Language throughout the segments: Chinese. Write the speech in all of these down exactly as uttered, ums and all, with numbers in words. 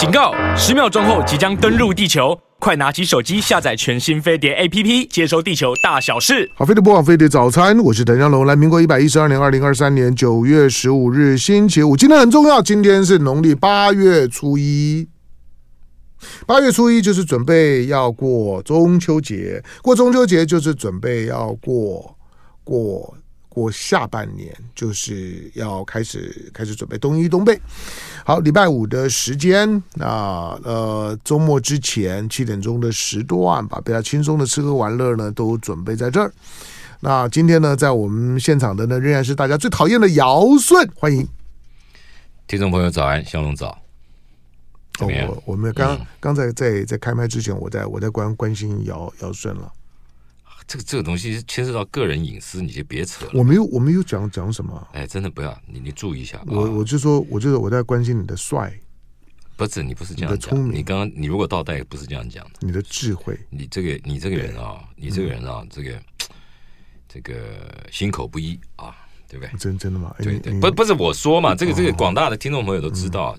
警告！十秒钟后即将登陆地球，快拿起手机下载全新飞碟 A P P， 接收地球大小事。好，飞碟播放飞碟早餐，我是谭家龙。来，民国一百一十二年二零二三年九月十五日星期五，今天很重要，今天是农历八月初一。八月初一就是准备要过中秋节，过中秋节就是准备要过过。过下半年就是要开始开始准备东西东北。好，礼拜五的时间，那呃周末之前七点钟的时段，把比较轻松的吃喝玩乐呢都准备在这儿。那今天呢，在我们现场的呢仍然是大家最讨厌的姚顺，欢迎。听众朋友早安，向龙早。哦、我我们刚、嗯、刚才在在开麦之前，我在我在关关心姚姚顺了。这个这个东西牵涉到个人隐私，你就别扯了。我没有，我没有讲讲什么。哎，真的不要，你你注意一下。我我就说，我就说我在关心你的帅，不是你不是这样讲。你刚刚你如果倒带不是这样讲的。你的智慧，你这个你这个人啊，你这个人啊，这个这个心口不一啊，对不对？真真的吗？对对，不不是我说嘛，这个这个广大的听众朋友都知道，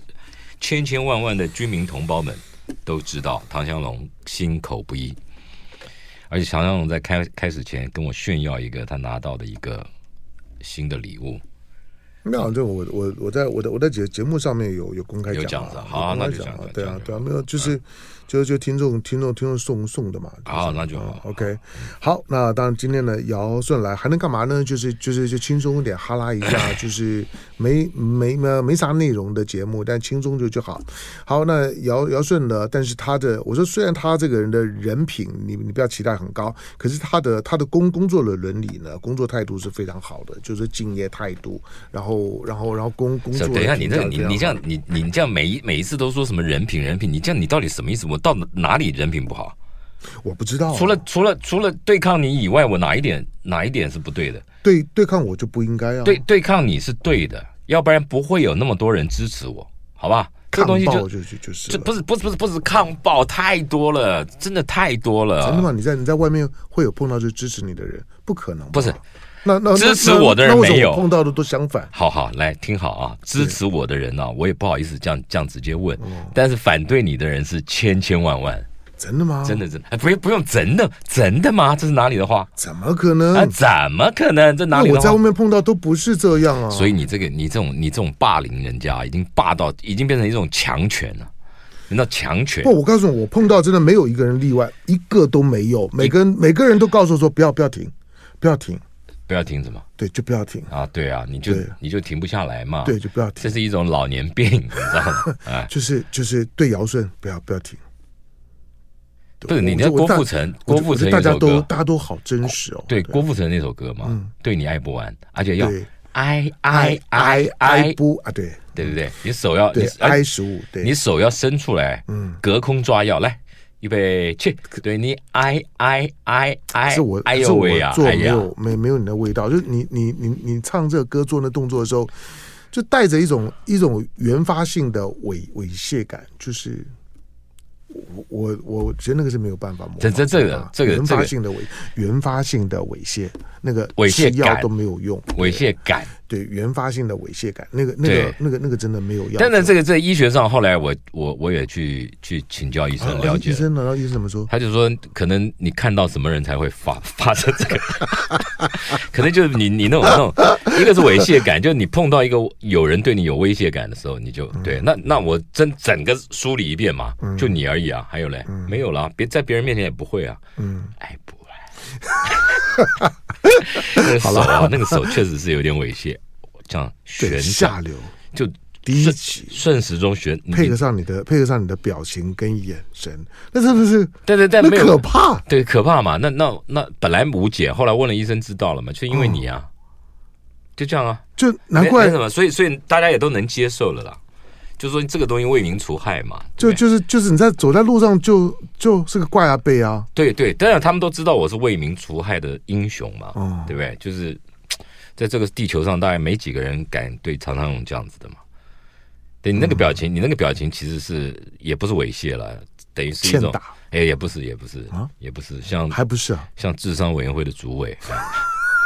千千万万的居民同胞们都知道，唐湘龙心口不一。而且常常我在开开始前跟我炫耀一个他拿到的一个新的礼物。没有，就我我我在我的我在节节目上面有有公开讲的，好，那就讲了，对啊对啊，没有就是就就听众听众听众送送的嘛，好，那就好 ，OK， 好，那当然今天呢姚顺来还能干嘛呢？就是就是就轻松一点哈拉一下，就是没没没没啥内容的节目，但轻松就就好。好，那姚姚顺呢？但是他的我说虽然他这个人的人品你你不要期待很高，可是他的他的工工作的伦理呢，工作态度是非常好的，就是敬业态度，然后。然后，然后工工作。等一下，你这个，你你这样，你你这样每一每一次都说什么人品人品，你这样你到底什么意思？我到哪里人品不好？我不知道、啊。除了除了除了对抗你以外，我哪一点哪一点是不对的？对对抗我就不应该啊。对对抗你是对的，要不然不会有那么多人支持我，好吧？这东西就就就是就不是不是不是不是抗暴太多了，真的太多了。真的吗？你在你在外面会有碰到就支持你的人，不可能。不是。那那支持我的人没有，碰到的都相反。好好来听好啊，支持我的人啊，我也不好意思这样这样直接问，嗯、但是反对你的人是千千万万。真的吗？真的真的，哎，不用不用，真的真的吗？这是哪里的话？怎么可能？啊，怎么可能？这哪里的话？我在外面碰到都不是这样啊。所以你这个你这种你这种霸凌人家，已经霸到已经变成一种强权了。那强权不，我告诉你，我碰到真的没有一个人例外，一个都没有，每个人每个人都告诉我说不要不要停，不要停。不要停什么？对，就不要停啊！对啊，你就你就停不下来嘛。对，就不要停。这是一种老年病，你知道吗？哎，就是就是对姚顺，不要不要停。不是，你看郭富城，郭富城大家都大家都好真实哦。对，郭富城那首歌嘛，对你爱不完，而且要爱爱爱爱不啊，对对对对，你手要对爱十五，你手要伸出来，嗯，隔空抓药来。预备去，对你爱爱爱爱，是我，哎呦喂呀，做没有没没有你的味道，就是你你你你唱这个歌做那动作的时候，就带着一种一种原发性的猥猥亵感，就是我我我觉得那个是没有办法模仿的，这这这个这个原发性的猥原发性的猥亵，那个猥亵药都没有用，猥亵感，对原发性的猥亵感，那个那个那个那个真的没有药。但是这个在医学上，后来我我我也去去请教医生了解，医生，然后医生怎么说？他就说，可能你看到什么人才会发发生这个，可能就是你你那种那种，一个是猥亵感，就是你碰到一个有人对你有威胁感的时候，你就对那那我真整个梳理一遍嘛，就你而已啊，还有嘞，没有了，别在别人面前也不会啊，嗯，哎不。那个手啊，那个手确实是有点猥亵，这样旋下流就第一起顺时钟旋，配合上你的配合上你的表情跟眼神，那真的是对对对，可怕，对可怕嘛。那那那本来无解，后来问了医生知道了嘛，就因为你啊，就这样啊，就难怪什么，所以所以大家也都能接受了啦。就说这个东西为民除害嘛，就就是就是你在走在路上就就是个怪阿贝啊，对对，当然他们都知道我是为民除害的英雄嘛，嗯、对不对？就是在这个地球上，大概没几个人敢对常常用这样子的嘛。对你那个表情，嗯、你那个表情其实是也不是猥亵了，等于是一种，哎，也不是，也不是，啊、也不是像还不是啊，像智商委员会的主委。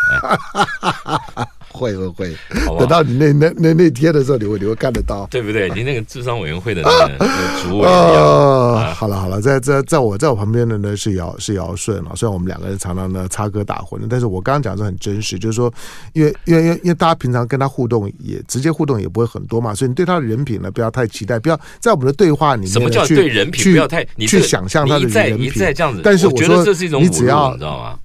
哎、会会会，等到你那那那那天的时候，你会你会看得到，对不对？你那个智商委员会的那个主委、呃啊、好了好了，在在在我在我旁边的呢是姚是姚顺啊，虽然我们两个人常常呢插科打诨，但是我刚刚讲的很真实，就是说，因为因为因为因为大家平常跟他互动也直接互动也不会很多嘛，所以你对他的人品呢不要太期待，不要在我们的对话里面什么叫对人品不要太你去想象他的人品，这样子，但是我觉得这是一种侮辱，你知道吗？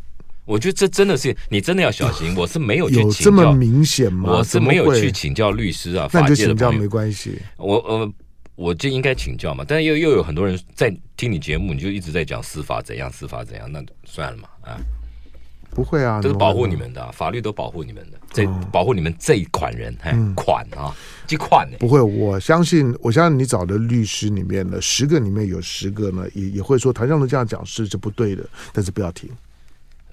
我觉得这真的是你真的要小心。我是没有去请教，有这么明显吗？我是没有去请教律师啊，法界的朋友。那就请教没关系。我呃，我就应该请教嘛。但是又又有很多人在听你节目，你就一直在讲司法怎样，司法怎样，那算了嘛啊。不会啊，都是保护你们的、啊，法律都保护你们的，这、嗯、保护你们这一款人，哎，嗯、款啊，这款呢、欸？不会，我相信，我相信你找的律师里面呢，十个里面有十个呢，也也会说台上都这样讲是是不对的，但是不要听。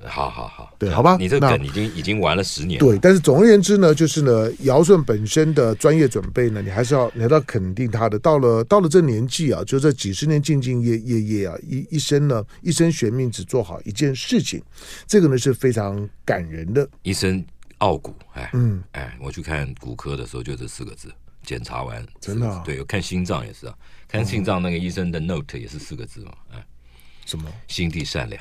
好好好，对，好吧，你这个梗已经已经玩了十年了。对，但是总而言之呢，就是呢，姚顺本身的专业准备呢，你还是要你还要肯定他的。到了到了这年纪啊，就这几十年兢兢业业业啊，一一生呢，一生悬命只做好一件事情，这个呢是非常感人的。一生傲骨，哎，嗯，哎，我去看骨科的时候就这四个字，检查完真的、啊、对，我看心脏也是啊，看心脏那个医生的 note 也是四个字嘛，哎，什么？心地善良。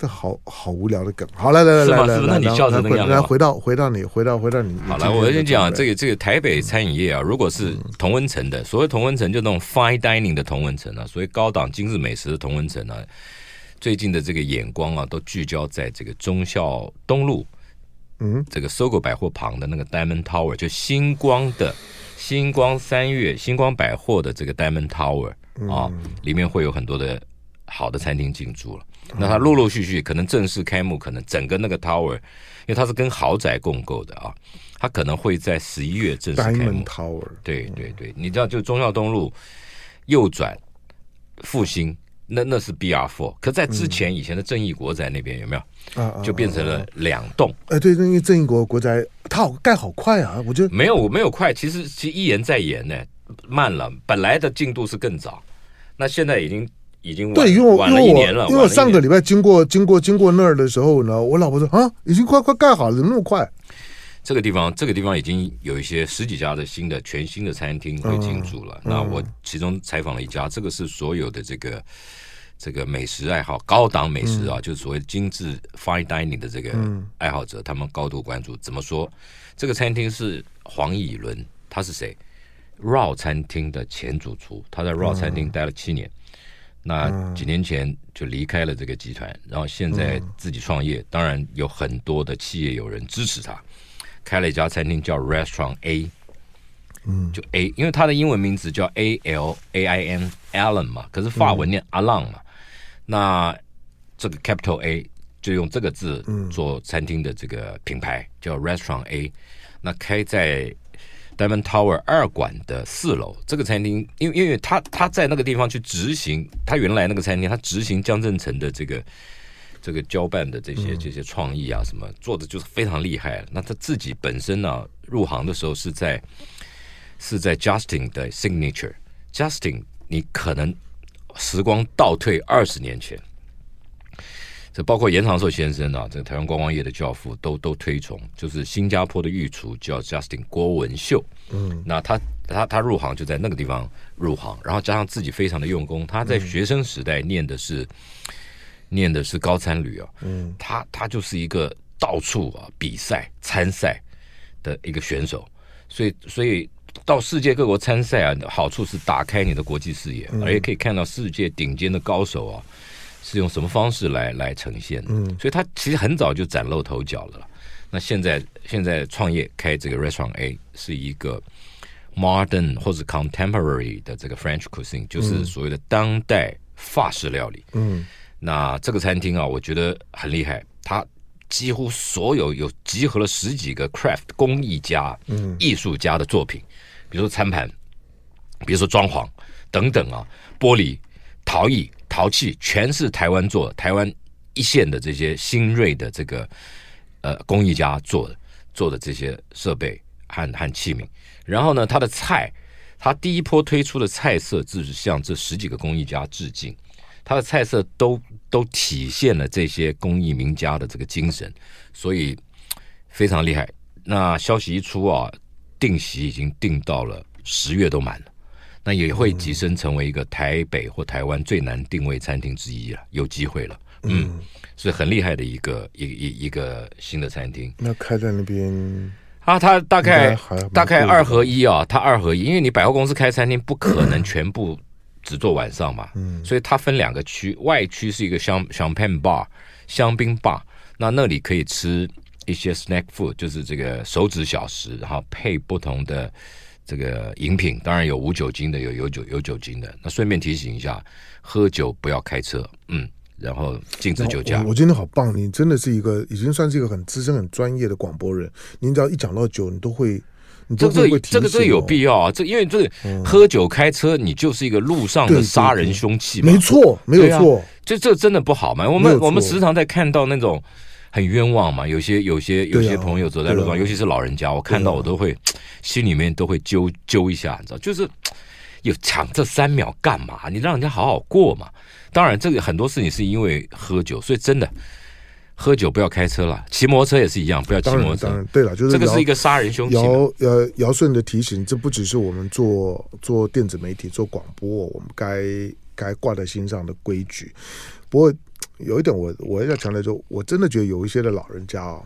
这好好无聊的梗，好来来来来来，那你笑成那样，来回到回到你回到回到你。好了，我先讲这个这个台北餐饮业啊，如果是同温层的，所谓同温层就那种 fine dining 的同温层啊，所谓高档精致美食的同温层啊，最近的这个眼光啊，都聚焦在这个忠孝东路，嗯，这个SOGO百货旁的那个 Diamond Tower， 就星光的星光三月星光百货的这个 Diamond Tower 啊，里面会有很多的好的餐厅进驻了。那它陆陆续续可能正式开幕，可能整个那个 tower， 因为它是跟豪宅共构的啊，它可能会在十一月正式开幕。Diamond Tower， 对对对，你知道就忠孝东路右转复兴，那那是 B R 四， 可在之前以前的正义国宅那边有没有？就变成了两栋。哎，对，因为正义国国宅它好盖好快啊，我觉得没有没有快，其实其实一言再言呢、欸，慢了，本来的进度是更早，那现在已经。已经晚对，因为我因为我因为我上个礼拜经过经过经过那儿的时候呢，我老婆说啊，已经快快盖好了，怎么那么快？这个地方这个地方已经有一些十几家的新的全新的餐厅会进驻了。嗯、那我其中采访了一家，这个是所有的这个这个美食爱好、高档美食啊，嗯、就是所谓精致 fine dining 的这个爱好者，嗯、他们高度关注。怎么说？这个餐厅是黄以伦，他是谁 ？Raw 餐厅的前主厨，他在 Raw 餐厅待了七年。嗯那几年前就离开了这个集团，然后现在自己创业，当然有很多的企业友人支持他，开了一家餐厅叫 Restaurant A， 嗯，就 A， 因为他的英文名字叫 A L A I N Alain 嘛，可是法文念 Alain 嘛，那这个 Capital A 就用这个字做餐厅的这个品牌叫 Restaurant A， 那开在Diamond Tower 二馆的四楼，这个餐厅，因为因为他他在那个地方去执行，他原来那个餐厅，他执行江振诚的这个这个交办的这些这些创意啊，什么做的就是非常厉害。那他自己本身呢、啊，入行的时候是在是在 Justin 的 Signature，Justin 你可能时光倒退二十年前，这包括严长寿先生啊，这个台湾观光业的教父都都推崇，就是新加坡的御厨叫 Justin 郭文秀，嗯，那他他他入行就在那个地方入行，然后加上自己非常的用功，他在学生时代念的是、嗯、念的是高餐旅啊，嗯，他他就是一个到处啊比赛参赛的一个选手，所以所以到世界各国参赛啊，好处是打开你的国际视野，而且可以看到世界顶尖的高手啊。是用什么方式来来呈现的？嗯，所以他其实很早就崭露头角了。那现在现在创业开这个 Restaurant A 是一个 modern 或者 contemporary 的这个 French cuisine， 就是所谓的当代法式料理。嗯，那这个餐厅啊，我觉得很厉害，它几乎所有有集合了十几个 craft 工艺家、嗯、艺术家的作品，比如说餐盘，比如说装潢等等啊，玻璃、陶艺、陶器，全是台湾做，台湾一线的这些新锐的这个呃工艺家做的做的这些设备和和器皿。然后呢，他的菜，他第一波推出的菜色就是向这十几个工艺家致敬，他的菜色都都体现了这些工艺名家的这个精神，所以非常厉害。那消息一出啊，定席已经定到了十月都满了，那也会跻身成为一个台北或台湾最难定位餐厅之一了，有机会了。嗯，是很厉害的一个一一一个新的餐厅。那开在那边啊，它大概大概二合一啊，它二合一，因为你百货公司开餐厅不可能全部只做晚上嘛，嗯，所以它分两个区，外区是一个香香槟 bar 香槟 bar， 那那里可以吃一些 snack food， 就是这个手指小食，然后配不同的这个饮品，当然有无酒精的，有有酒有酒精的。那顺便提醒一下，喝酒不要开车，嗯。然后禁止酒驾。我觉得好棒，你真的是一个已经算是一个很资深、很专业的广播人。你只要一讲到酒，你都会，你都会会提醒哦。这个这个有必要啊，这因为这个喝酒开车，你就是一个路上的杀人凶器嘛。没错，没有错，这、啊、这真的不好嘛。我们我们时常在看到那种很冤枉嘛，有些有些有些朋友走在路上、啊啊，尤其是老人家，我看到我都会、啊、心里面都会揪揪一下，你知道，就是。有抢这三秒干嘛？你让人家好好过嘛。当然这个很多事情是因为喝酒，所以真的喝酒不要开车了，骑摩托车也是一样，不要骑摩托车。当然，当然对了，就是这个是一个杀人凶器。姚呃姚顺的提醒，这不只是我们做做电子媒体、做广播，我们该该挂在心上的规矩。不过有一点我，我我要强调说，我真的觉得有一些的老人家哦，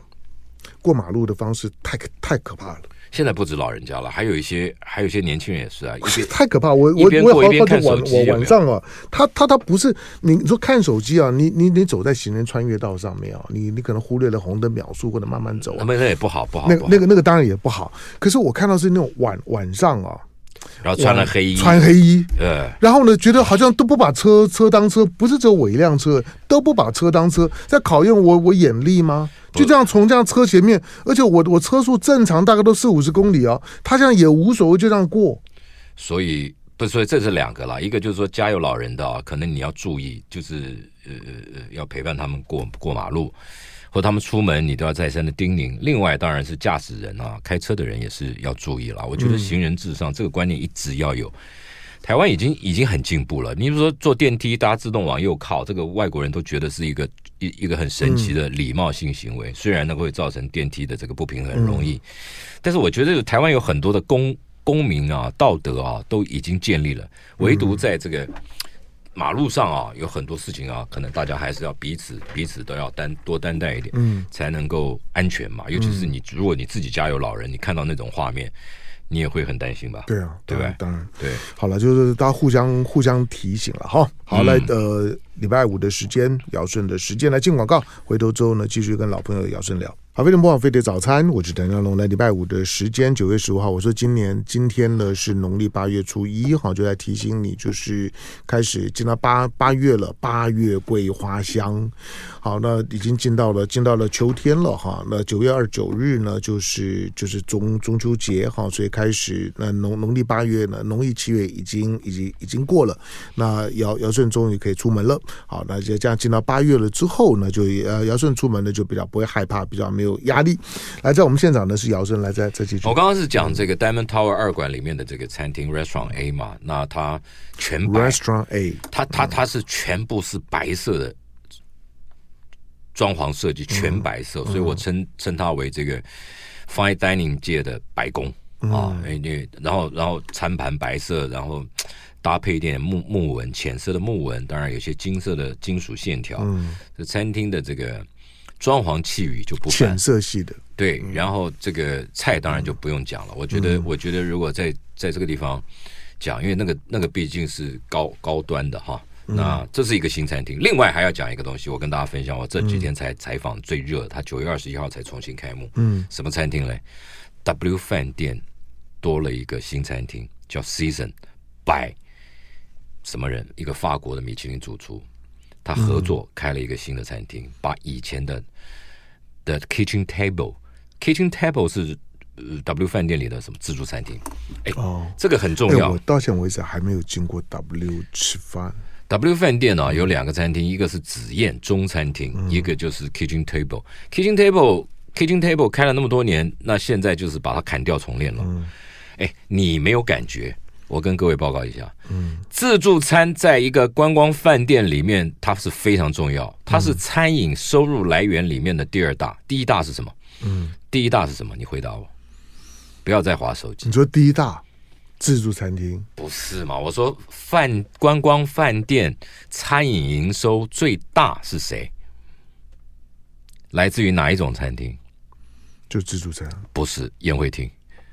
过马路的方式太太可怕了。现在不止老人家了，还有一些，还有一些年轻人也是啊，太可怕！我我我我我看手机，晚上啊，他他他不是你说看手机啊，你你你走在行人穿越道上面啊，你你可能忽略了红灯秒数或者慢慢走、啊，那那也不好不好，那个那个那个当然也不好。可是我看到是那种晚晚上啊，然后穿了黑衣，穿黑衣，呃，然后呢，觉得好像都不把车车当车，不是只有我一辆车，都不把车当车，在考验我我眼力吗？就这样从这样车前面，而且我我车速正常大概都四五十公里啊，他这样也无所谓，就这样过。所以不，所以这是两个啦，一个就是说家有老人的啊，可能你要注意，就是呃要陪伴他们过过马路，或他们出门你都要再三的叮咛。另外当然是驾驶人啊，开车的人也是要注意啦。我觉得行人至上、嗯、这个观念一直要有。台湾已经已经很进步了，你比如说坐电梯大家自动往右靠，这个外国人都觉得是一个一一个很神奇的礼貌性行为、嗯、虽然呢会造成电梯的这个不平衡容易、嗯、但是我觉得台湾有很多的公公民啊道德啊都已经建立了，唯独在这个马路上啊有很多事情啊可能大家还是要彼此彼此都要担多担待一点、嗯、才能够安全嘛，尤其是你如果你自己家有老人，你看到那种画面你也会很担心吧？对啊，对吧？当然，对。好了，就是大家互相互相提醒了哈。好，来、嗯、呃，礼拜五的时间，姚顺的时间来进广告，回头之后呢，继续跟老朋友姚顺聊。好，飞碟播放飞碟早餐，我是谭家龙。来礼拜五的时间，九月十五号，我说今年今天呢是农历八月初一哈，就来提醒你，就是开始进到八八月了，八月桂花香。好，那已经进到了进到了秋天了哈。那九月二十九日呢，就是就是中中秋节哈，所以开始那农农历八月呢，农历七月已经已经已经过了。那姚姚顺终于可以出门了。好，那这样进到八月了之后呢，就呃姚顺出门呢就比较不会害怕，比较没。没有压力。来，在我们现场呢是姚顺来在这几句。我刚刚是讲这个 Diamond Tower 二馆里面的这个餐厅 Restaurant A 嘛，那它全白 Restaurant A， 它它它是全部是白色的装潢设计，全白色，嗯、所以我称称它为这个 Fine Dining 界的白宫、嗯、啊，然后然后餐盘白色，然后搭配一点木木纹，浅色的木纹，当然有些金色的金属线条。嗯，这餐厅的这个。装潢气宇就不凡，浅色系的对，然后这个菜当然就不用讲了。嗯、我觉得，我觉得如果在在这个地方讲，因为那个那个毕竟是高高端的哈，那这是一个新餐厅。另外还要讲一个东西，我跟大家分享，我这几天才采访最热的，它九月二十一号才重新开幕。嗯，什么餐厅嘞 ？W 饭店多了一个新餐厅，叫 Season by 什么人？一个法国的米其林主厨。他合作开了一个新的餐厅，嗯、把以前的的 Kitchen Table，Kitchen Table 是 W 饭店里的什么自助餐厅，哎、哦，这个很重要。我到现在为止还没有经过 W 吃饭。W 饭店呢、啊、有两个餐厅，一个是紫宴中餐厅，嗯、一个就是 Kitchen Table。Kitchen Table Kitchen Table 开了那么多年，那现在就是把它砍掉重练了。哎、嗯，你没有感觉？我跟各位报告一下，嗯，自助餐在一个观光饭店里面，它是非常重要，它是餐饮收入来源里面的第二大，第一大是什么？嗯，第一大是什么？你回答我。不要再滑手机。你说第一大自助餐厅不是嘛？我说饭观光饭店餐饮营收最大是谁？来自于哪一种餐厅？就自助餐？不是宴会厅。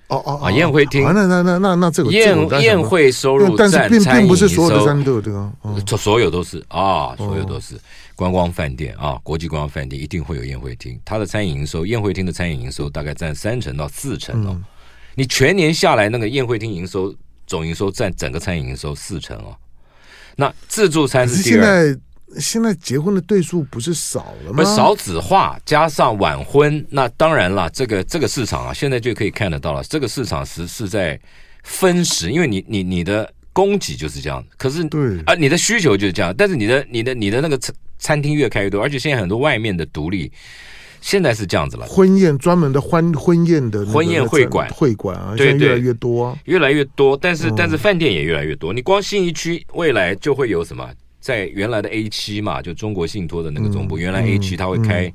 哦哦啊！宴会厅、啊、那那那那那这个宴宴会收入占餐饮收，但是并不是所有的餐厅都有这个、哦，所有都是啊，所有都是、哦、观光饭店啊，国际观光饭店一定会有宴会厅，它的餐饮营收，宴会厅的餐饮营收大概占三成到四成哦。嗯，你全年下来，那个宴会厅营收总营收占整个餐饮营收四成哦。那自助餐是第二。现在现在结婚的对数不是少了吗？少子化加上晚婚，那当然了，这个这个市场啊，现在就可以看得到了。这个市场是是在分食，因为你你你的供给就是这样，可是对啊，你的需求就是这样，但是你的你的你的那个餐餐厅越开越多，而且现在很多外面的独立。现在是这样子了，婚宴专门的婚婚宴的、那個、婚宴会馆会馆啊，对对，越来越多、啊，越来越多。但是、嗯、但是饭店也越来越多。你光信义区未来就会有什么？在原来的 A 七嘛，就中国信托的那个总部，嗯、原来 A 七它会开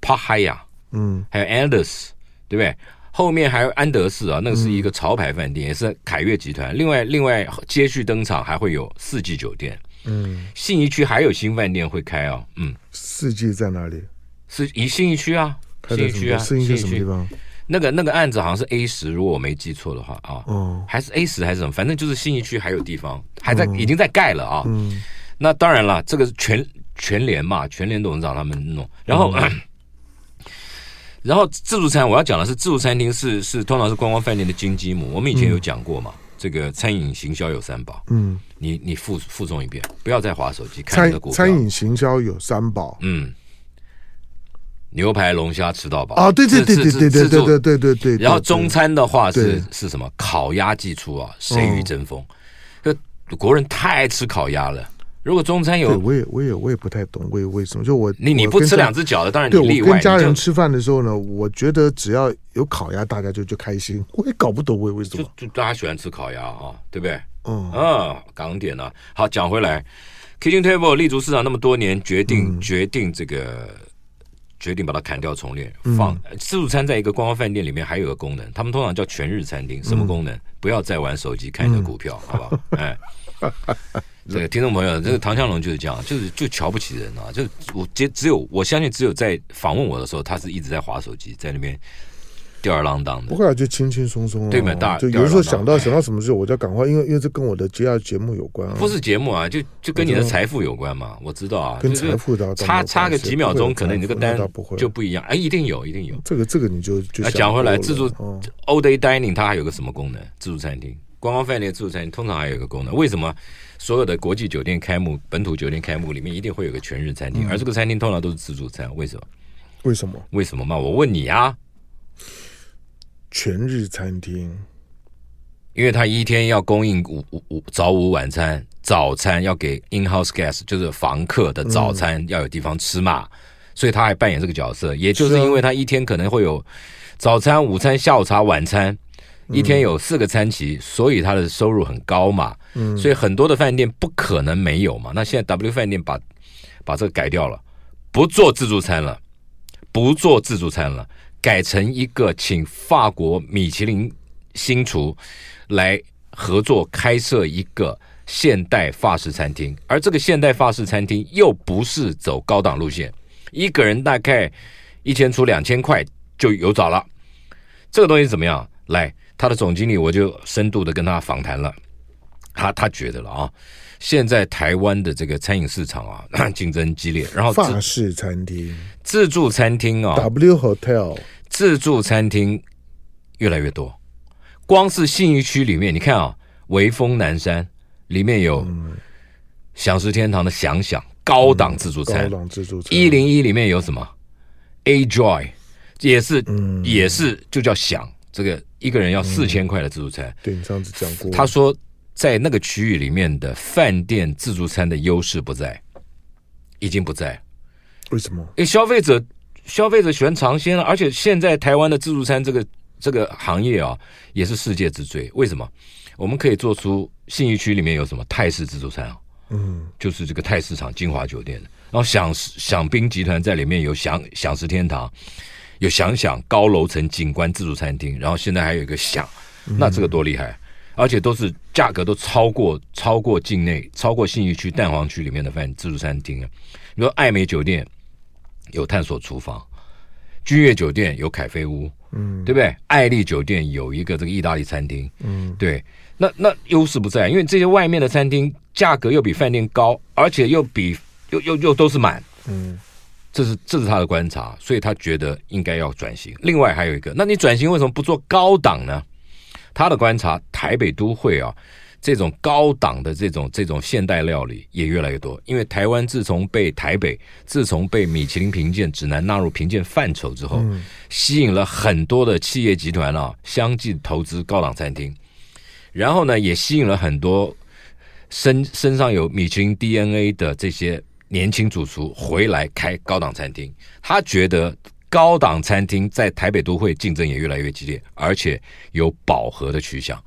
Pahaya， 嗯，还有 Anders， 对不对？后面还有安德士啊，那个是一个潮牌饭店，嗯、也是凯悦集团。另外另外接续登场还会有四季酒店，嗯，信义区还有新饭店会开啊，嗯，四季在哪里？是以信义区啊，信义区啊，信义区什么地方？那个那个案子好像是 A 十，如果我没记错的话啊，哦、还是 A 十还是什么，反正就是信义区还有地方还在、嗯、已经在盖了啊。嗯、那当然了，这个全全联嘛，全联董事长他们弄，然后、嗯、然后自助餐我要讲的是自助餐厅是是通常是观光饭店的金鸡母，我们以前有讲过嘛。嗯，这个餐饮行销有三宝，嗯，你你附附送一遍，不要再滑手机看你的股票。餐饮行销有三宝，嗯。牛排、龙虾吃到饱啊！对对对对对对对对对对。然后中餐的话是是什么？烤鸭祭出啊，谁与争锋？这国人太爱吃烤鸭了。如果中餐有，我也我也我也不太懂，为为什么就我你你不吃两只脚的，当然你例外。我跟家人吃饭的时候呢，我觉得只要有烤鸭，大家就就开心。我也搞不懂为为什么，就就大家喜欢吃烤鸭啊，对不对？嗯嗯，港点啊。好，讲回来 ，Kitchen Table 立足市场那么多年，决定决定这个。决定把它砍掉重练，放自助餐在一个观光饭店里面还有个功能，他们通常叫全日餐厅。什么功能？嗯、不要再玩手机看你的股票，嗯、好不好？哎，这个听众朋友，这个唐湘龙就是这样，就是就瞧不起人啊！就我只有我相信，只有在访问我的时候，他是一直在滑手机，在那边吊儿郎当的。不过就轻轻松松、啊，对嘛？大就有时候想到想到什么事，我就赶快，因为因为这跟我的节节目有关、啊，不是节目啊，就就跟你的财富有关嘛。我知道啊，跟财富的差差个几秒钟，可能你这个单就不一样。哎，一定有，一定有。这个这个你就就讲回来，自助 all day dining 它还有个什么功能？自助餐厅、观光饭店、自助餐厅通常还有一个功能。为什么所有的国际酒店开幕、本土酒店开幕里面一定会有个全日餐厅，嗯、而这个餐厅通常都是自助餐？为什么？为什么？为什么嘛？我问你啊。全日餐厅，因为他一天要供应午午早午晚餐，早餐要给 in-house guest， 就是房客的早餐要有地方吃嘛，嗯、所以他还扮演这个角色。也就是因为他一天可能会有早餐、午餐、下午茶、晚餐，一天有四个餐期，所以他的收入很高嘛。嗯、所以很多的饭店不可能没有嘛。那现在 W 饭店把把这个改掉了，不做自助餐了，不做自助餐了。改成一个请法国米其林星厨来合作开设一个现代法式餐厅，而这个现代法式餐厅又不是走高档路线，一个人大概一千出两千块就有找了。这个东西怎么样？来，他的总经理我就深度的跟他访谈了，他他觉得了啊，现在台湾的这个餐饮市场啊，竞争激烈，然后法式餐厅、自助餐厅啊 ，W Hotel 自助餐厅越来越多。光是信义区里面，你看啊，微风南山里面有享食天堂的想想高档自助餐，嗯、高档自助餐一零一里面有什么 A Joy， 也是、嗯、也是就叫享。这个一个人要四千块的自助餐、嗯、对，你上次讲过，他说在那个区域里面的饭店自助餐的优势不在，已经不在。为什么？因为消费者消费者喜欢尝鲜，而且现在台湾的自助餐这个这个行业啊，也是世界之最。为什么？我们可以做出信义区里面有什么泰式自助餐啊，嗯，就是这个泰市场金华酒店，然后享享宾集团在里面有享享食天堂，有享享高楼层景观自助餐厅，然后现在还有一个享，那这个多厉害！嗯、而且都是价格都超过超过境内，超过信义区蛋黄区里面的饭自助餐厅。你说艾美酒店有探索厨房，君悦酒店有凯菲屋。嗯，对不对？爱丽酒店有一个这个意大利餐厅，嗯，对，那那优势不在，因为这些外面的餐厅价格又比饭店高，而且又比又又又都是满，嗯，这是这是他的观察，所以他觉得应该要转型。另外还有一个，那你转型为什么不做高档呢？他的观察，台北都会啊，这种高档的这种这种现代料理也越来越多，因为台湾自从被台北自从被米其林评鉴指南纳入评鉴范畴之后、嗯、吸引了很多的企业集团啊相继投资高档餐厅，然后呢也吸引了很多身身上有米其林 D N A 的这些年轻主厨回来开高档餐厅。他觉得高档餐厅在台北都会竞争也越来越激烈，而且有饱和的趋向，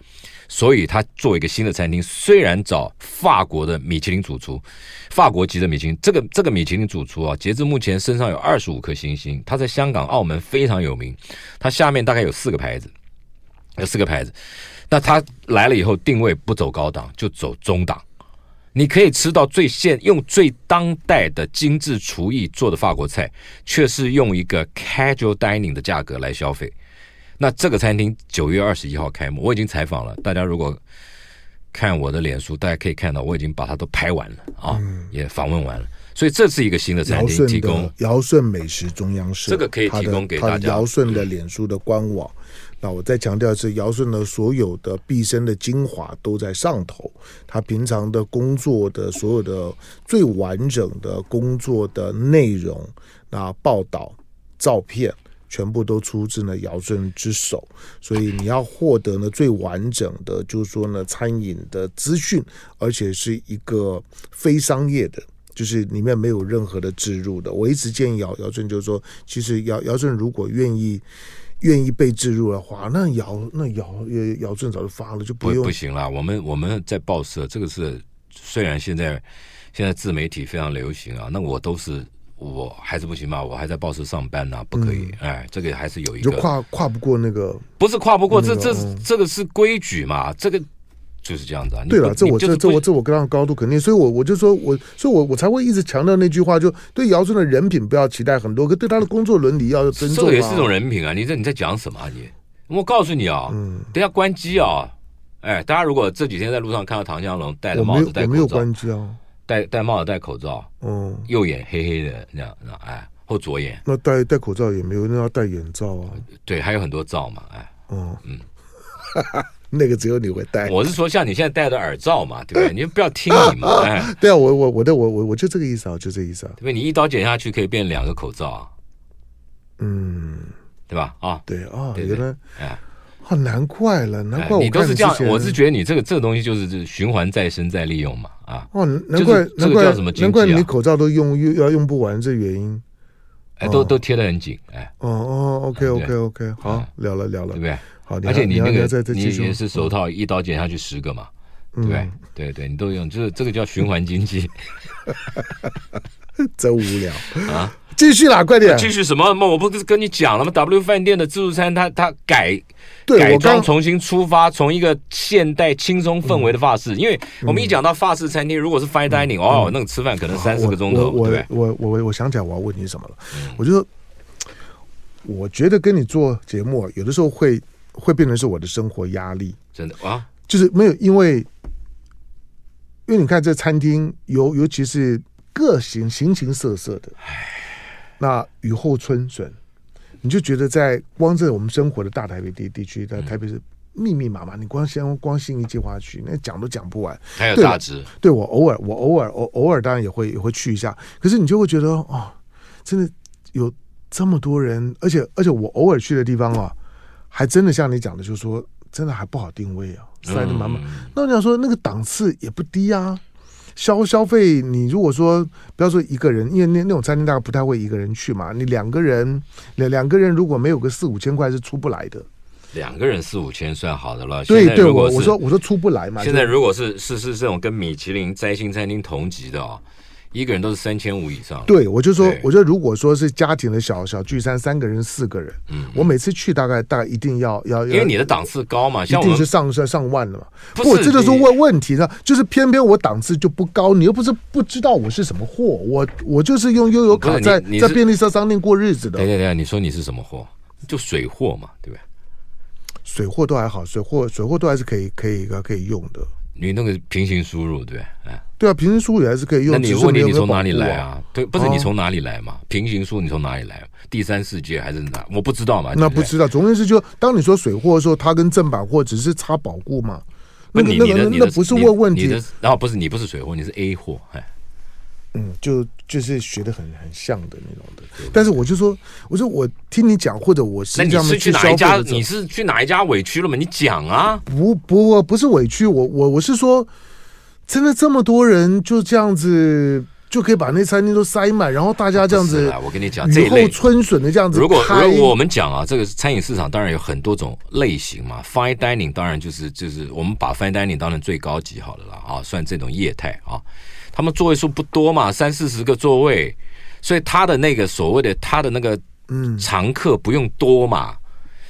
所以他做一个新的餐厅，虽然找法国的米其林主厨，法国籍的米其林，这个这个米其林主厨啊，截至目前身上有二十五颗星星，他在香港、澳门非常有名，他下面大概有四个牌子，有四个牌子。那他来了以后，定位不走高档，就走中档，你可以吃到最现用最当代的精致厨艺做的法国菜，却是用一个 casual dining 的价格来消费。那这个餐厅九月二十一号开幕，我已经采访了。大家如果看我的脸书，大家可以看到我已经把它都拍完了啊、嗯，也访问完了。所以这是一个新的餐厅，提供尧舜美食中央社，这个可以提供给大家。尧舜的脸书的官网，嗯、那我再强调是尧舜的所有的毕生的精华都在上头，他平常的工作的所有的最完整的工作的内容、那报道、照片。全部都出自呢尧舜之手，所以你要获得呢最完整的，就是说呢餐饮的资讯，而且是一个非商业的，就是里面没有任何的置入的。我一直建议尧尧舜，就是说，其实尧尧舜如果愿意愿意被置入的话，那尧那尧尧舜早就发了，就不用 不, 不行了。我们我们在报社，这个是虽然现在现在自媒体非常流行啊，那我都是。我还是不行嘛，我还在报社上班呢、啊，不可以、嗯，哎，这个还是有一个就跨跨不过那个，不是跨不过，那个、这这、嗯、这个是规矩嘛，这个就是这样子啊。对了，这我这这我这我跟他高度肯定，所以我我就说我所以我我才会一直强调那句话，就对尧舜的人品不要期待很多，可对他的工作伦理要尊重、啊。这也是一种人品啊！你这你在讲什么、啊？你我告诉你啊，嗯、等一下关机啊！哎，大家如果这几天在路上看到唐湘龙戴着帽子戴口罩，我没有我没有关机啊。戴戴帽子戴口罩，嗯，右眼黑黑的那样，哎，或左眼。那戴戴口罩也没有，那要戴眼罩啊。对，还有很多罩嘛，哎，嗯嗯，那个只有你会戴。我是说，像你现在戴的耳罩嘛，对不对？你就不要听你嘛，哎，对啊，我我我的我我我就这个意思啊，就这个意思啊，对不对？你一刀剪下去可以变两个口罩啊，嗯，对吧？啊，对啊，原来哎。好、哦、难怪了，难怪我看、哎、你都是这样，我是觉得你这个这个东西就是循环再生再利用嘛，啊，哦，难怪、就是、这个叫什么经济、啊、难怪你口罩都用又要用不完，这原因，哎，都、哦、都贴得很紧，哎，哦哦 ，OK OK OK， 好、嗯，聊了聊了，对不对？好，而且你那个 你, 你也是手套一刀剪下去十个嘛，嗯、对不对？对对，你都用，就是这个叫循环经济，真无聊啊。继续啦，快点！继续什么？我不是跟你讲了吗 ？W 饭店的自助餐它，它它改改装，重新出发，从一个现代轻松氛围的法式。嗯、因为我们一讲到法式餐厅，如果是 fine dining，、嗯、哦，那个吃饭可能三四个钟头，对不对？我我 我, 我想起来我要问你什么了？嗯、我就说，我觉得跟你做节目，有的时候会会变成是我的生活压力，真的啊，就是没有，因为因为你看这餐厅，尤尤其是各形形形色色的，那雨后春笋，你就觉得在光在我们生活的大台北地地区，在台北是密密麻麻，你光先光信义计划区，那讲都讲不完。还有大直，对我偶尔我偶尔偶偶尔当然也会也会去一下，可是你就会觉得哦，真的有这么多人，而且而且我偶尔去的地方啊，还真的像你讲的，就是说真的还不好定位啊，塞得满满。嗯、那我想说那个档次也不低啊，消消费你如果说不要说一个人，因为那那种餐厅大概不太会一个人去嘛，你两个人两两个人如果没有个四五千块是出不来的。两个人四五千算好的了。对对，我我说我说出不来嘛。现在如果是是是这种跟米其林摘星餐厅同级的哦，一个人都是三千五以上。对，我就说，我觉得如果说是家庭的小小聚餐，三个人、四个人，嗯，我每次去大概大概一定要要，因为你的档次高嘛，像我一定是上上万了嘛。不，这就是问问题呢，就是偏偏我档次就不高，你又不是不知道我是什么货，我我就是用悠游卡在在便利商店过日子的。对对对，你说你是什么货？就水货嘛，对不对？水货都还好，水货水货都还是可以可以可以用的。你那个平行输入对，哎，对啊，平行输入也还是可以用。那你问题你从哪里来啊？对，不是你从哪里来嘛？平行输入你从哪里来？第三世界还是哪？我不知道嘛。那不知道，总而言之，就当你说水货的时候，它跟正版货只是差保固嘛。那你那个那不是问问题，然后不是你不是水货，你是 A 货，哎，嗯，就就是学的很很像的那种的。但是我就说，我说我听你讲，或者我是这样去消费的。你是去哪一家委屈了吗？你讲啊！不不不是委屈，我我我是说。真的这么多人就这样子就可以把那餐厅都塞满，然后大家这样子，我跟你讲，雨后春笋的这样子。如果如果我们讲啊，这个餐饮市场当然有很多种类型嘛 ，fine dining 当然就是就是我们把 fine dining 当成最高级好了啦啊，算这种业态啊，他们座位数不多嘛，三四十个座位，所以他的那个所谓的他的那个嗯常客不用多嘛。嗯，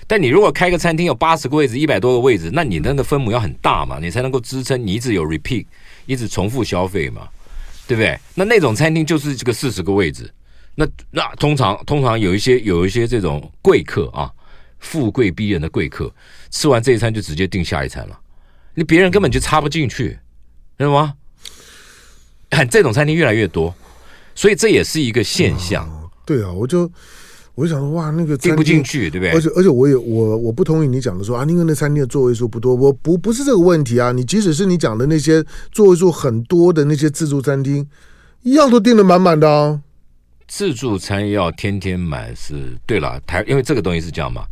但你如果开个餐厅有八十个位置、一百多个位置，那你那个分母要很大嘛，你才能够支撑你一直有 repeat， 一直重复消费嘛，对不对？那那种餐厅就是这个四十个位置，那那通常通常有一些有一些这种贵客啊，富贵逼人的贵客，吃完这一餐就直接订下一餐了，你别人根本就插不进去，知道吗？这种餐厅越来越多，所以这也是一个现象。啊，对啊，我就。我想说，哇，那个订不进去，对不对？而且而且我也我我不同意你讲的说啊，因为那餐厅的座位数不多，我不不是这个问题啊。你即使是你讲的那些座位数很多的那些自助餐厅，一样都订得满满的啊。自助餐要天天满是，对了，台因为这个东西是这样嘛，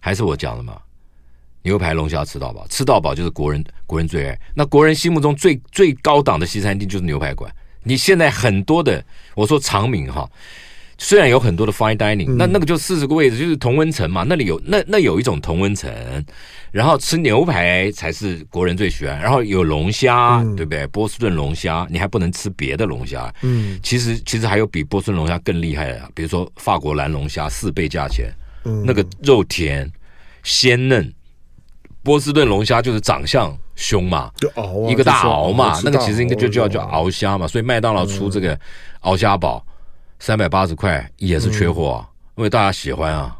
还是我讲的嘛，牛排龙虾吃到饱，吃到饱就是国人国人最爱。那国人心目中最最高档的西餐厅就是牛排馆。你现在很多的，我说长名哈。虽然有很多的 fine dining， 那那个就四十个位置，就是同温层嘛，那里有那那有一种同温层，然后吃牛排才是国人最喜欢，然后有龙虾，嗯、对不对？波士顿龙虾，你还不能吃别的龙虾。嗯，其实其实还有比波士顿龙虾更厉害的，比如说法国蓝龙虾四倍价钱，嗯、那个肉甜鲜嫩，波士顿龙虾就是长相凶嘛，就熬啊，一个大熬嘛，那个其实应该就叫叫熬虾嘛，所以麦当劳出这个熬虾堡。嗯，三百八十块也是缺货，啊，嗯，因为大家喜欢啊。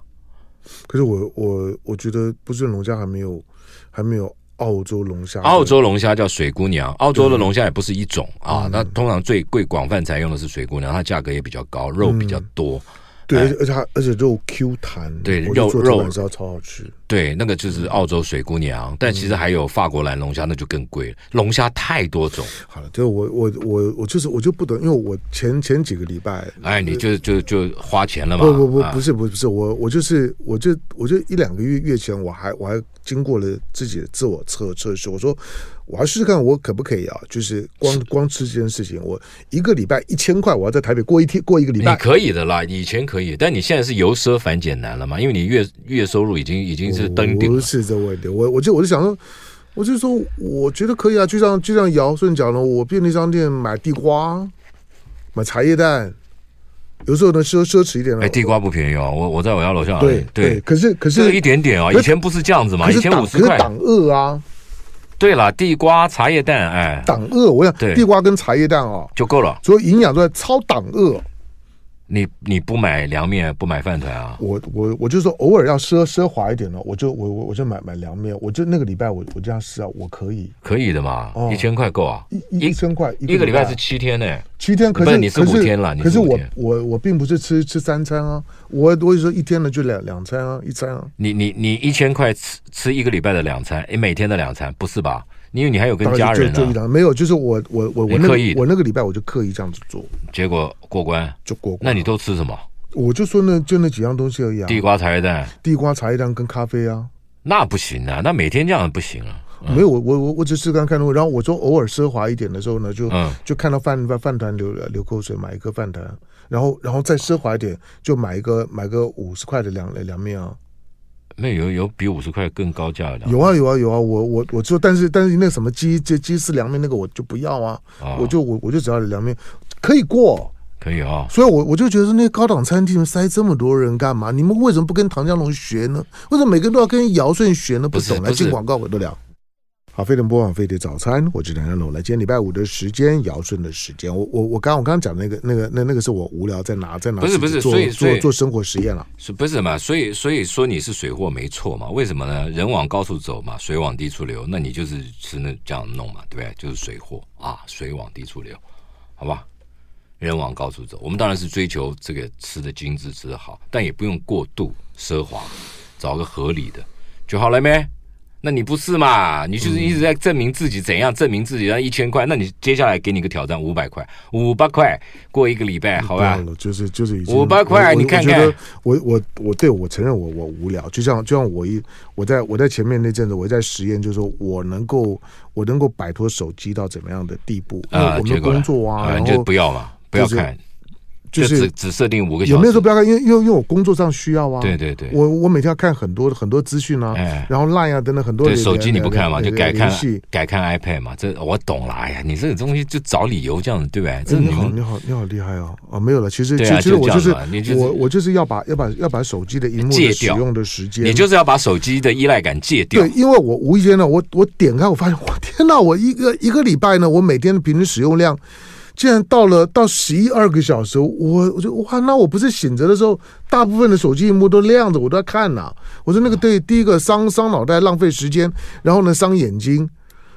可是我我我觉得不是龙虾还没有还没有澳洲龙虾。澳洲龙虾叫水姑娘，澳洲的龙虾也不是一种啊。那，嗯，通常最贵广泛采用的是水姑娘，它价格也比较高，肉比较多。嗯，对，而且它而且肉 Q 弹，对肉肉还是要超好吃。对，那个就是澳洲水姑娘，但其实还有法国蓝龙虾，那就更贵了。龙虾太多种。好了，就我我我我就是我就不懂，因为我前前几个礼拜，哎，你就就就花钱了嘛？不不不，不是不是不是，我我就是我就我就一两个月月前，我还我还经过了自己的自我测测试，我说我要试试看我可不可以啊？就是光光吃这件事情，我一个礼拜一千块，我要在台北过一天过一个礼拜，你可以的啦，以前可以，但你现在是由奢反俭难了嘛？因为你月月收入已经已经。是登顶，不是这问题。我我就我就想说，我就说我觉得可以啊，就像就像姚顺讲了，我便利商店买地瓜，买茶叶蛋，有时候呢奢奢侈一点了。哎，地瓜不便宜哦，我我在我家楼下。对对，可是可是这个一点点啊，以前不是这样子嘛，以前五十块。可是挡饿啊。对了，地瓜、茶叶蛋，哎，挡饿。我想地瓜跟茶叶蛋哦就够了，所以营养都在超挡饿。你你不买凉面不买饭团啊？我我我就说偶尔要奢奢华一点了，我就我我我就买买凉面，我就那个礼拜我我这样试啊，我可以可以的嘛，一千块够啊，一一千块一个礼拜是七天呢，七天可是你是五天了，可是我我我并不是吃吃三餐啊，我我就说一天呢就两两餐啊，一餐啊，你你你一千块吃吃一个礼拜的两餐，每天的两餐不是吧？因为你还有跟家人啊，没有，就是我我我我那我那个礼拜我就刻意这样子做，结果过关就过关。那你都吃什么？我就说那就那几样东西而已啊，地瓜、茶叶蛋、地瓜、茶叶蛋跟咖啡啊。那不行啊，那每天这样不行啊。嗯、没有，我我我只是刚看到，然后我就偶尔奢华一点的时候呢，就、嗯、就看到饭饭饭团流流口水，买一个饭团，然后然后再奢华一点，就买一个买个五十块的凉凉面啊。那有有比五十块更高价的？有啊有啊有啊，我我我就但是但是那什么鸡鸡鸡丝凉面那个我就不要啊，哦、我就我我就只要凉面，可以过。可以啊、哦，所以我我就觉得那高档餐厅塞这么多人干嘛？你们为什么不跟唐江龙学呢？为什么每个人都要跟尧舜学呢？不懂来进广告我都聊。好，飞碟播放飞碟早餐，我是唐江龙。来，今天礼拜五的时间，尧舜的时间。我我我刚我刚刚讲那个那个那那个是我无聊在拿在拿不是不是做做做生活实验了，是不是嘛？所以所以说你是水货没错嘛？为什么呢？人往高处走嘛，水往低处流。那你就是是那这样弄嘛，对不对？就是水货啊，水往低处流，好吧？人往高处走，我们当然是追求这个吃的精致、吃的好，但也不用过度奢华，找个合理的就好了没？那你不是嘛？你就是一直在证明自己怎样证明自己，然后一千块，那你接下来给你个挑战，五百块，五百块过一个礼拜，好吧？就是就是五百块，你看看，我我我对我承认我我无聊，就像就像我一我在我在前面那阵子，我在实验，就是说我能够我能够摆脱手机到怎么样的地步？啊、呃，我们工作啊，然后、呃、就不要嘛。不要看，就是、就是、只只设定五个小时。有没有说不要看？因为因为因为我工作上需要啊。对对对，我我每天要看很多很多资讯啊，哎、然后 Line 啊等等很多。对，手机你不看嘛，就改看改看 iPad 嘛。这我懂了，哎呀，你这个东西就找理由这样子，对不对？这你好你好你好厉害哦！啊，没有了，其实、啊、其实我就是我我就是要把要把要把手机的屏幕的使用的时间，你就是要把手机的依赖感戒掉。对，因为我无意间呢，我我点开我发现，我天哪！我一个一个礼拜呢，我每天的平均使用量。竟然到了到十一二个小时，我我就哇，那我不是醒着的时候，大部分的手机屏幕都亮着，我都在看呐、啊。我说那个对，第一个伤伤脑袋，浪费时间，然后呢伤眼睛。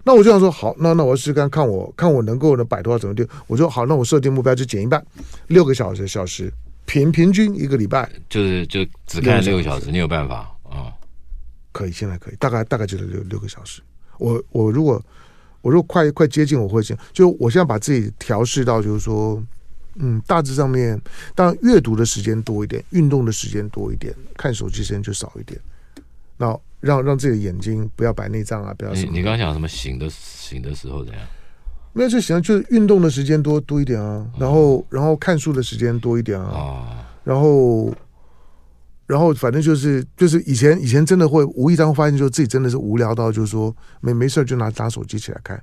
那我就想说，好，那那我试试看，看我看我能够呢摆脱到怎么地。我说好，那我设定目标就减一半，六个小时小时平平均一个礼拜，就是就只看六个小时，你有办法啊、嗯？可以，现在可以，大概大概就是六六个小时。我我如果。我如果快快接近，我会这样，就我现在把自己调试到，就是说，嗯，大致上面，当然阅读的时间多一点，运动的时间多一点，看手机时间就少一点。那让让自己的眼睛不要白内障啊，不要什么。你你刚刚讲什么醒的醒的时候怎样？没有就行，就是运动的时间多多一点啊，然后、嗯、然后看书的时间多一点啊，哦、然后。然后反正就是就是以前以前真的会无意当发现，就自己真的是无聊到就是说没没事就拿拿手机起来看，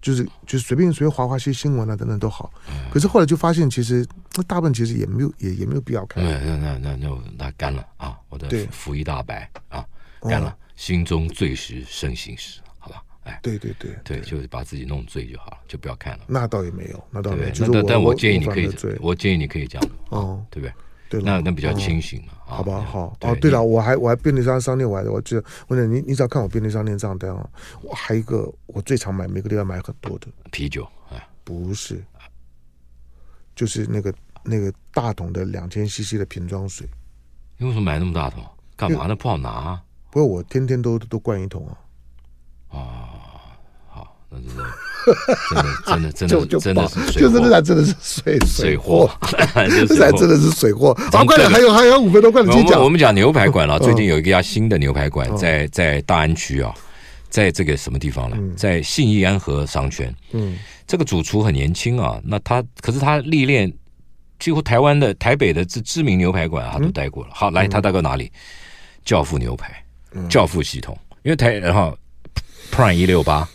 就是就随便随便划划些新闻啊等等都好。可是后来就发现，其实大部分其实也没有也也没有必要看。那那那那那干了啊！我的福一大白啊，干了，心中醉时身醒时。哎，对对对 对, 对，就是把自己弄醉就好了，就不要看了。那倒也没有，那倒没有。就是、我那但我建议你可以，我建议你可以这样，哦，对不对？那那比较清醒嘛，嗯啊、好不好？好哦，对了，我还我还便利商商店，我还我记得，我讲你你只要看我便利商店账单啊，我还有一个我最常买，每个地方买很多的啤酒，哎，不是，就是那个那个大桶的两千 C C 的瓶装水。你为什么买那么大桶？干嘛呢？不好拿、啊。不过我天天都都灌一桶啊。啊、哦，好，那真的。真的真的真的是水货，就是那真的是水水货，这才真的是水货。好，快点，还有还有五分钟，快点讲。我们讲牛排馆了，最近有一家新的牛排馆，在在大安区啊，在这个什么地方呢？在信义安和商圈。嗯，这个主厨很年轻啊，那他可是他历练几乎台湾的台北的知知名牛排馆他都待过了。好，来他待过哪里？教父牛排，教父系统，因为台然后 Prime 一六八。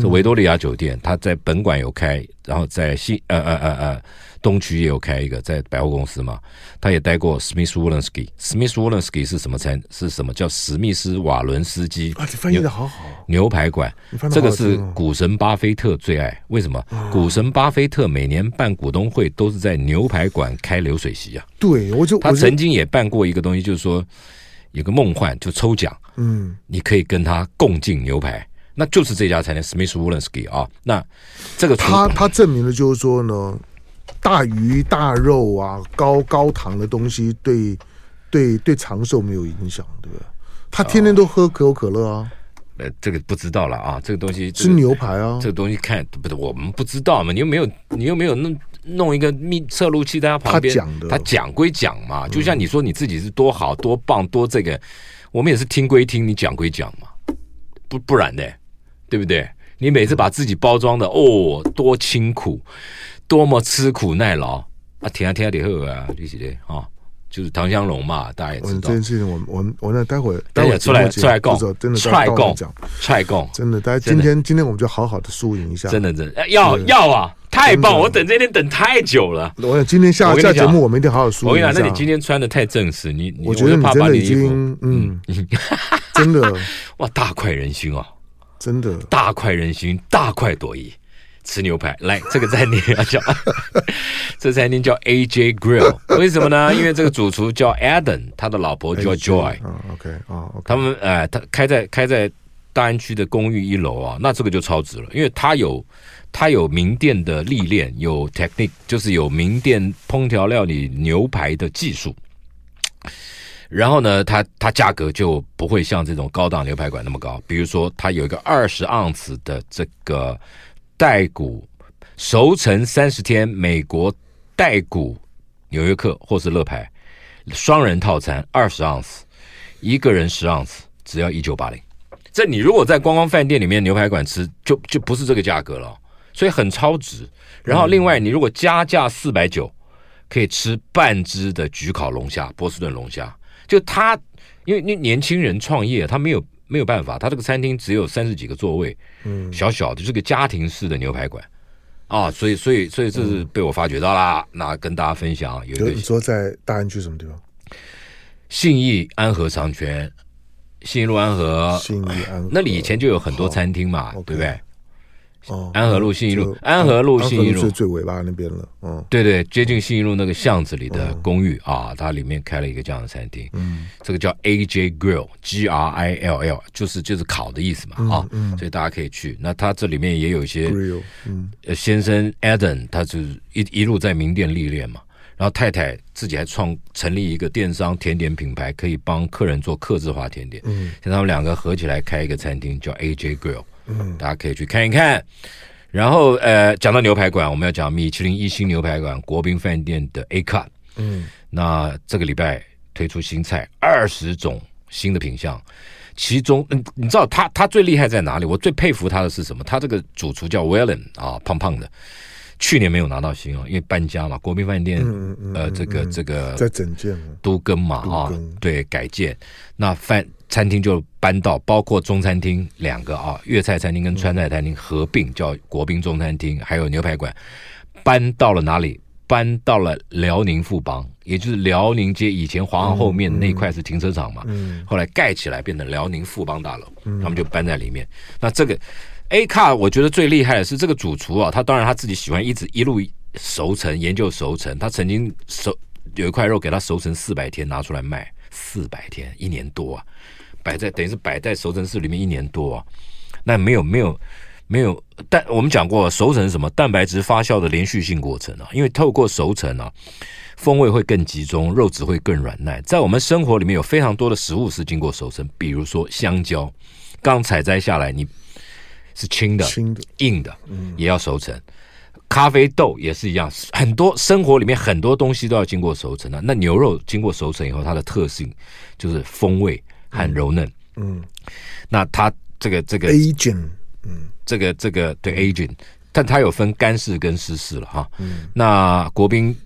这维多利亚酒店，他在本馆有开，然后在西呃呃呃呃东区也有开一个，在百货公司嘛，他也待过 Smith Wollensky。Smith Wollensky 是什么餐？是什么叫史密斯瓦伦斯基？啊，你翻译的好好。牛排馆，这个是股神巴菲特最爱。为什么？股神巴菲特每年办股东会都是在牛排馆开流水席啊。对，我就他曾经也办过一个东西，就是说有个梦幻，就抽奖，嗯，你可以跟他共进牛排。那就是这家餐厅 Smith Wollensky 啊，那这个他他证明了就是说呢，大鱼大肉啊，高高糖的东西对对对长寿没有影响，对不对？他天天都喝可口可乐啊。呃，这个不知道了啊，这个东西、这个、吃牛排啊，这个东西看不是我们不知道嘛，你又没有你又没有弄弄一个密测录器在他旁边，他讲的，他讲归讲嘛，就像你说你自己是多好多棒多这个。我们也是听归听，你讲归讲嘛，不不然呢，对不对？你每次把自己包装的哦多辛苦，多么吃苦耐劳啊，听啊听啊的后啊，对不对啊？就是唐湘龙嘛，大家也知道。这件事情我，我们我我那待会待会出来出来告，真的出来告讲，出来告，真的。大家今天今天我们就好好的输赢一下，真的真的要要啊！太棒，我等这一天等太久了。我想今天下下节目我们一定好好输赢一下。我跟你讲，那你今天穿的太正式，你我觉得你真的已经嗯，真的哇，大快人心哦，真的大快人心，大快朵颐。吃牛排，来这个餐厅要叫，这餐厅叫 A J Grill， 为什么呢？因为这个主厨叫 Adam， 他的老婆叫 Joy， OK 啊，他们呃，他开在开在大安区的公寓一楼啊，那这个就超值了，因为他有他有名店的历练，有 technique， 就是有名店烹调料理牛排的技术。然后呢，它它价格就不会像这种高档牛排馆那么高，比如说它有一个二十盎司的这个。带骨熟成三十天美国带骨纽约客或是乐牌双人套餐二十盎司，一个人十盎司，只要一九八零。这你如果在观光饭店里面牛排馆吃，就就不是这个价格了，所以很超值。然后另外你如果加价四百九，可以吃半只的焗烤龙虾，波士顿龙虾。就他因为你年轻人创业，他没有。没有办法，他这个餐厅只有三十几个座位，嗯，小小的，这个家庭式的牛排馆啊，所以所以所以这是被我发掘到啦，那、嗯、跟大家分享有一个。你说在大安区什么地方？信义安和商圈，信义路安和，信义安和那里以前就有很多餐厅嘛，对不对？哦，安和路、信义路、安和路、信义路是最尾巴那边了，嗯，对对，接近信义路那个巷子里的公寓、嗯、啊，它里面开了一个这样的餐厅，嗯，这个叫 A J Grill G R I L L， 就是就是烤的意思嘛，嗯、啊、嗯，所以大家可以去。那它这里面也有一些，嗯，先生 Adam 他就是一一路在名店历练嘛，然后太太自己还创成立一个电商甜点品牌，可以帮客人做客制化甜点，嗯，像他们两个合起来开一个餐厅叫 A J Grill。嗯，大家可以去看一看。然后呃，讲到牛排馆，我们要讲米其林一星牛排馆国宾饭店的 A 卡。嗯，那这个礼拜推出新菜，二十种新的品项，其中嗯，你知道他他最厉害在哪里？我最佩服他的是什么？他这个主厨叫 Villan 啊，胖胖的，去年没有拿到星哦，因为搬家嘛，国宾饭店、嗯嗯、呃，这个这个在整建都更嘛啊，对，改建那饭。餐厅就搬到包括中餐厅两个啊，粤菜餐厅跟川菜餐厅合并叫国宾中餐厅，还有牛排馆搬到了哪里？搬到了辽宁富邦，也就是辽宁街以前华航后面那块是停车场嘛，嗯嗯、后来盖起来变成辽宁富邦大楼，他们就搬在里面。嗯、那这个 A 卡，我觉得最厉害的是这个主厨啊，他当然他自己喜欢一直一路熟成研究熟成，他曾经熟有一块肉给他熟成四百天拿出来卖，四百天一年多啊。摆在等于是摆在熟成室里面一年多啊，那没有没有没有，但我们讲过熟成什么蛋白质发酵的连续性过程啊，因为透过熟成啊，风味会更集中，肉质会更软烂。在我们生活里面有非常多的食物是经过熟成，比如说香蕉，刚采摘下来你是青的、青的硬的，也要熟成。咖啡豆也是一样，很多生活里面很多东西都要经过熟成的、啊。那牛肉经过熟成以后，它的特性就是风味。很柔嫩，嗯，那它这个这个 agent， 嗯，这个这个对 agent， 但它有分干式跟湿式了哈，嗯，那国宾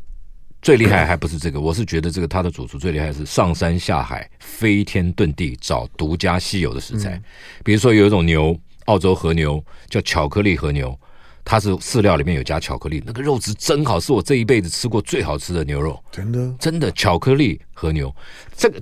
最厉害还不是这个，我是觉得这个它的主厨最厉害是上山下海、飞天遁地找独家稀有的食材，嗯、比如说有一种牛，澳洲和牛叫巧克力和牛，它是饲料里面有加巧克力，那个肉质真好，是我这一辈子吃过最好吃的牛肉，真的真的巧克力和牛，这个。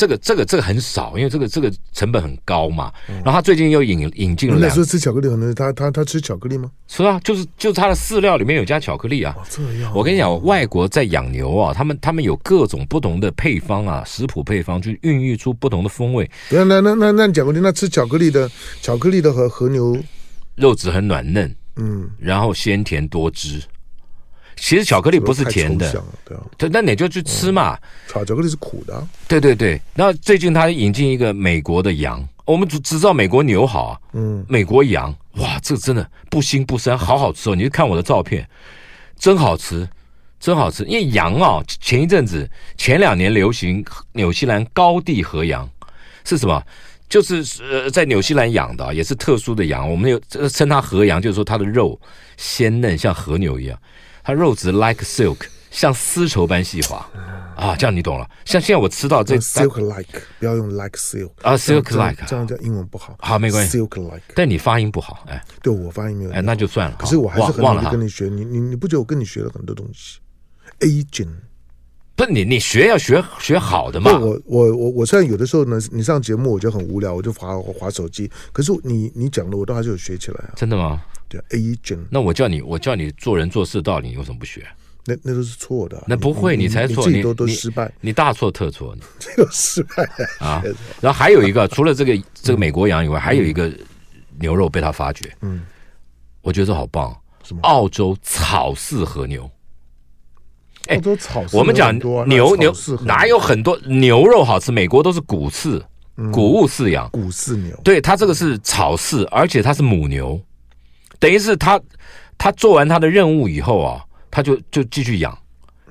这个这个这个很少，因为这个这个成本很高嘛。嗯、然后他最近又引引进了。你说吃巧克力，可能他他他吃巧克力吗？是啊，就是就是他的饲料里面有加巧克力啊。哦、这样、啊，我跟你讲，外国在养牛啊，他们他们有各种不同的配方啊，食谱配方去孕育出不同的风味。那那那那那你讲过，那吃巧克力的巧克力的和和牛肉质很软嫩，嗯，然后鲜甜多汁。其实巧克力不是甜的，对啊，对，那你就去吃嘛。嗯、巧克力是苦的、啊，对对对。那最近他引进一个美国的羊，我们只知道美国牛好啊，嗯，美国羊，哇，这个真的不腥不膻，好好吃哦！你去看我的照片，真好吃，真好吃。因为羊啊、哦，前一阵子前两年流行纽西兰高地和羊，是什么？就是呃，在纽西兰养的、啊，也是特殊的羊，我们有称它和羊，就是说它的肉鲜嫩，像和牛一样，它肉质 like silk， 像丝绸般细滑啊，这样你懂了。像现在我吃到这 silk like， 不要用 like silk 啊 ，silk like 这样叫英文不好，好没关系 ，silk like， 但你发音不好，哎，对我发音没有，哎，那就算了。可是我还是很努力跟你学，你你你不觉得我跟你学了很多东西 ？Agent。不是你，你学要学学好的嘛。我我我我虽然有的时候呢，你上节目我就很无聊，我就滑滑手机。可是你你讲的我都还是有学起来、啊。真的吗？对 ，agent。那我叫你，我叫你做人做事道理，你为什么不学？那那都是错的、啊。那不会，你才错，你都都失败，你大错特错，这个失败啊。然后还有一个，除了这个这个美国羊以外，还有一个牛肉被他发掘。嗯，我觉得这好棒。什么？澳洲草饲和牛。哎，我们讲牛牛哪有很多牛肉好吃？美国都是谷饲、谷物饲养、谷饲牛。对，它这个是草饲，而且它是母牛，等于是它它做完它的任务以后啊，它就就继续养，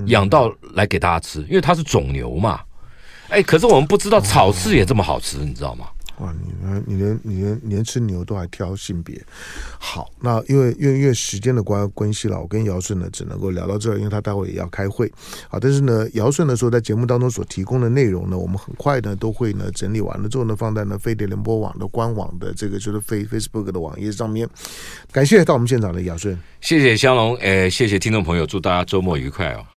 养到来给大家吃，因为它是种牛嘛。哎，可是我们不知道草饲也这么好吃，你知道吗？哇，你你连你连连吃牛都还挑性别，好，那因为因为因为时间的关关系了，我跟姚顺呢只能够聊到这儿，因为他待会也要开会，好，但是呢，姚顺呢说在节目当中所提供的内容呢，我们很快呢都会呢整理完了之后呢，放在呢飞碟联播网的官网的这个就是 Facebook 的网页上面。感谢到我们现场的姚顺，谢谢湘龙，呃，谢谢听众朋友，祝大家周末愉快哦。